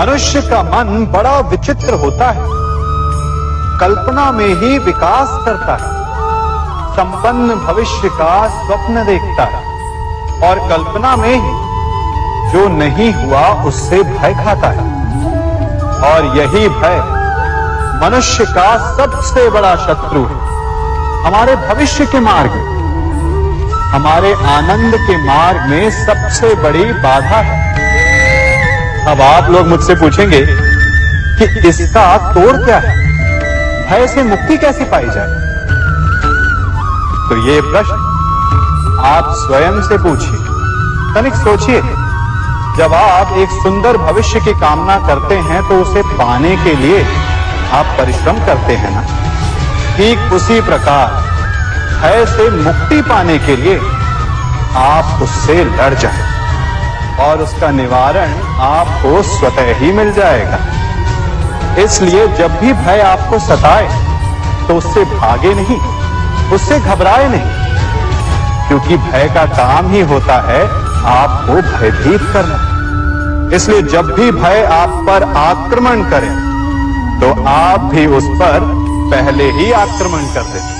मनुष्य का मन बड़ा विचित्र होता है, कल्पना में ही विकास करता है, संपन्न भविष्य का स्वप्न देखता है और कल्पना में ही जो नहीं हुआ उससे भय खाता है। और यही भय मनुष्य का सबसे बड़ा शत्रु है। हमारे भविष्य के मार्ग, हमारे आनंद के मार्ग में सबसे बड़ी बाधा है। अब आप लोग मुझसे पूछेंगे कि इसका तोड़ क्या है, भय से मुक्ति कैसे पाई जाए? तो ये प्रश्न आप स्वयं से पूछिए, तनिक सोचिए। जब आप एक सुंदर भविष्य की कामना करते हैं तो उसे पाने के लिए आप परिश्रम करते हैं ना? ठीक उसी प्रकार भय से मुक्ति पाने के लिए आप उससे लड़ जाए और उसका निवारण आपको स्वतः ही मिल जाएगा। इसलिए जब भी भय आपको सताए तो उससे भागे नहीं, उससे घबराए नहीं, क्योंकि भय का काम ही होता है आपको भयभीत करना। इसलिए जब भी भय आप पर आक्रमण करे तो आप भी उस पर पहले ही आक्रमण कर दें।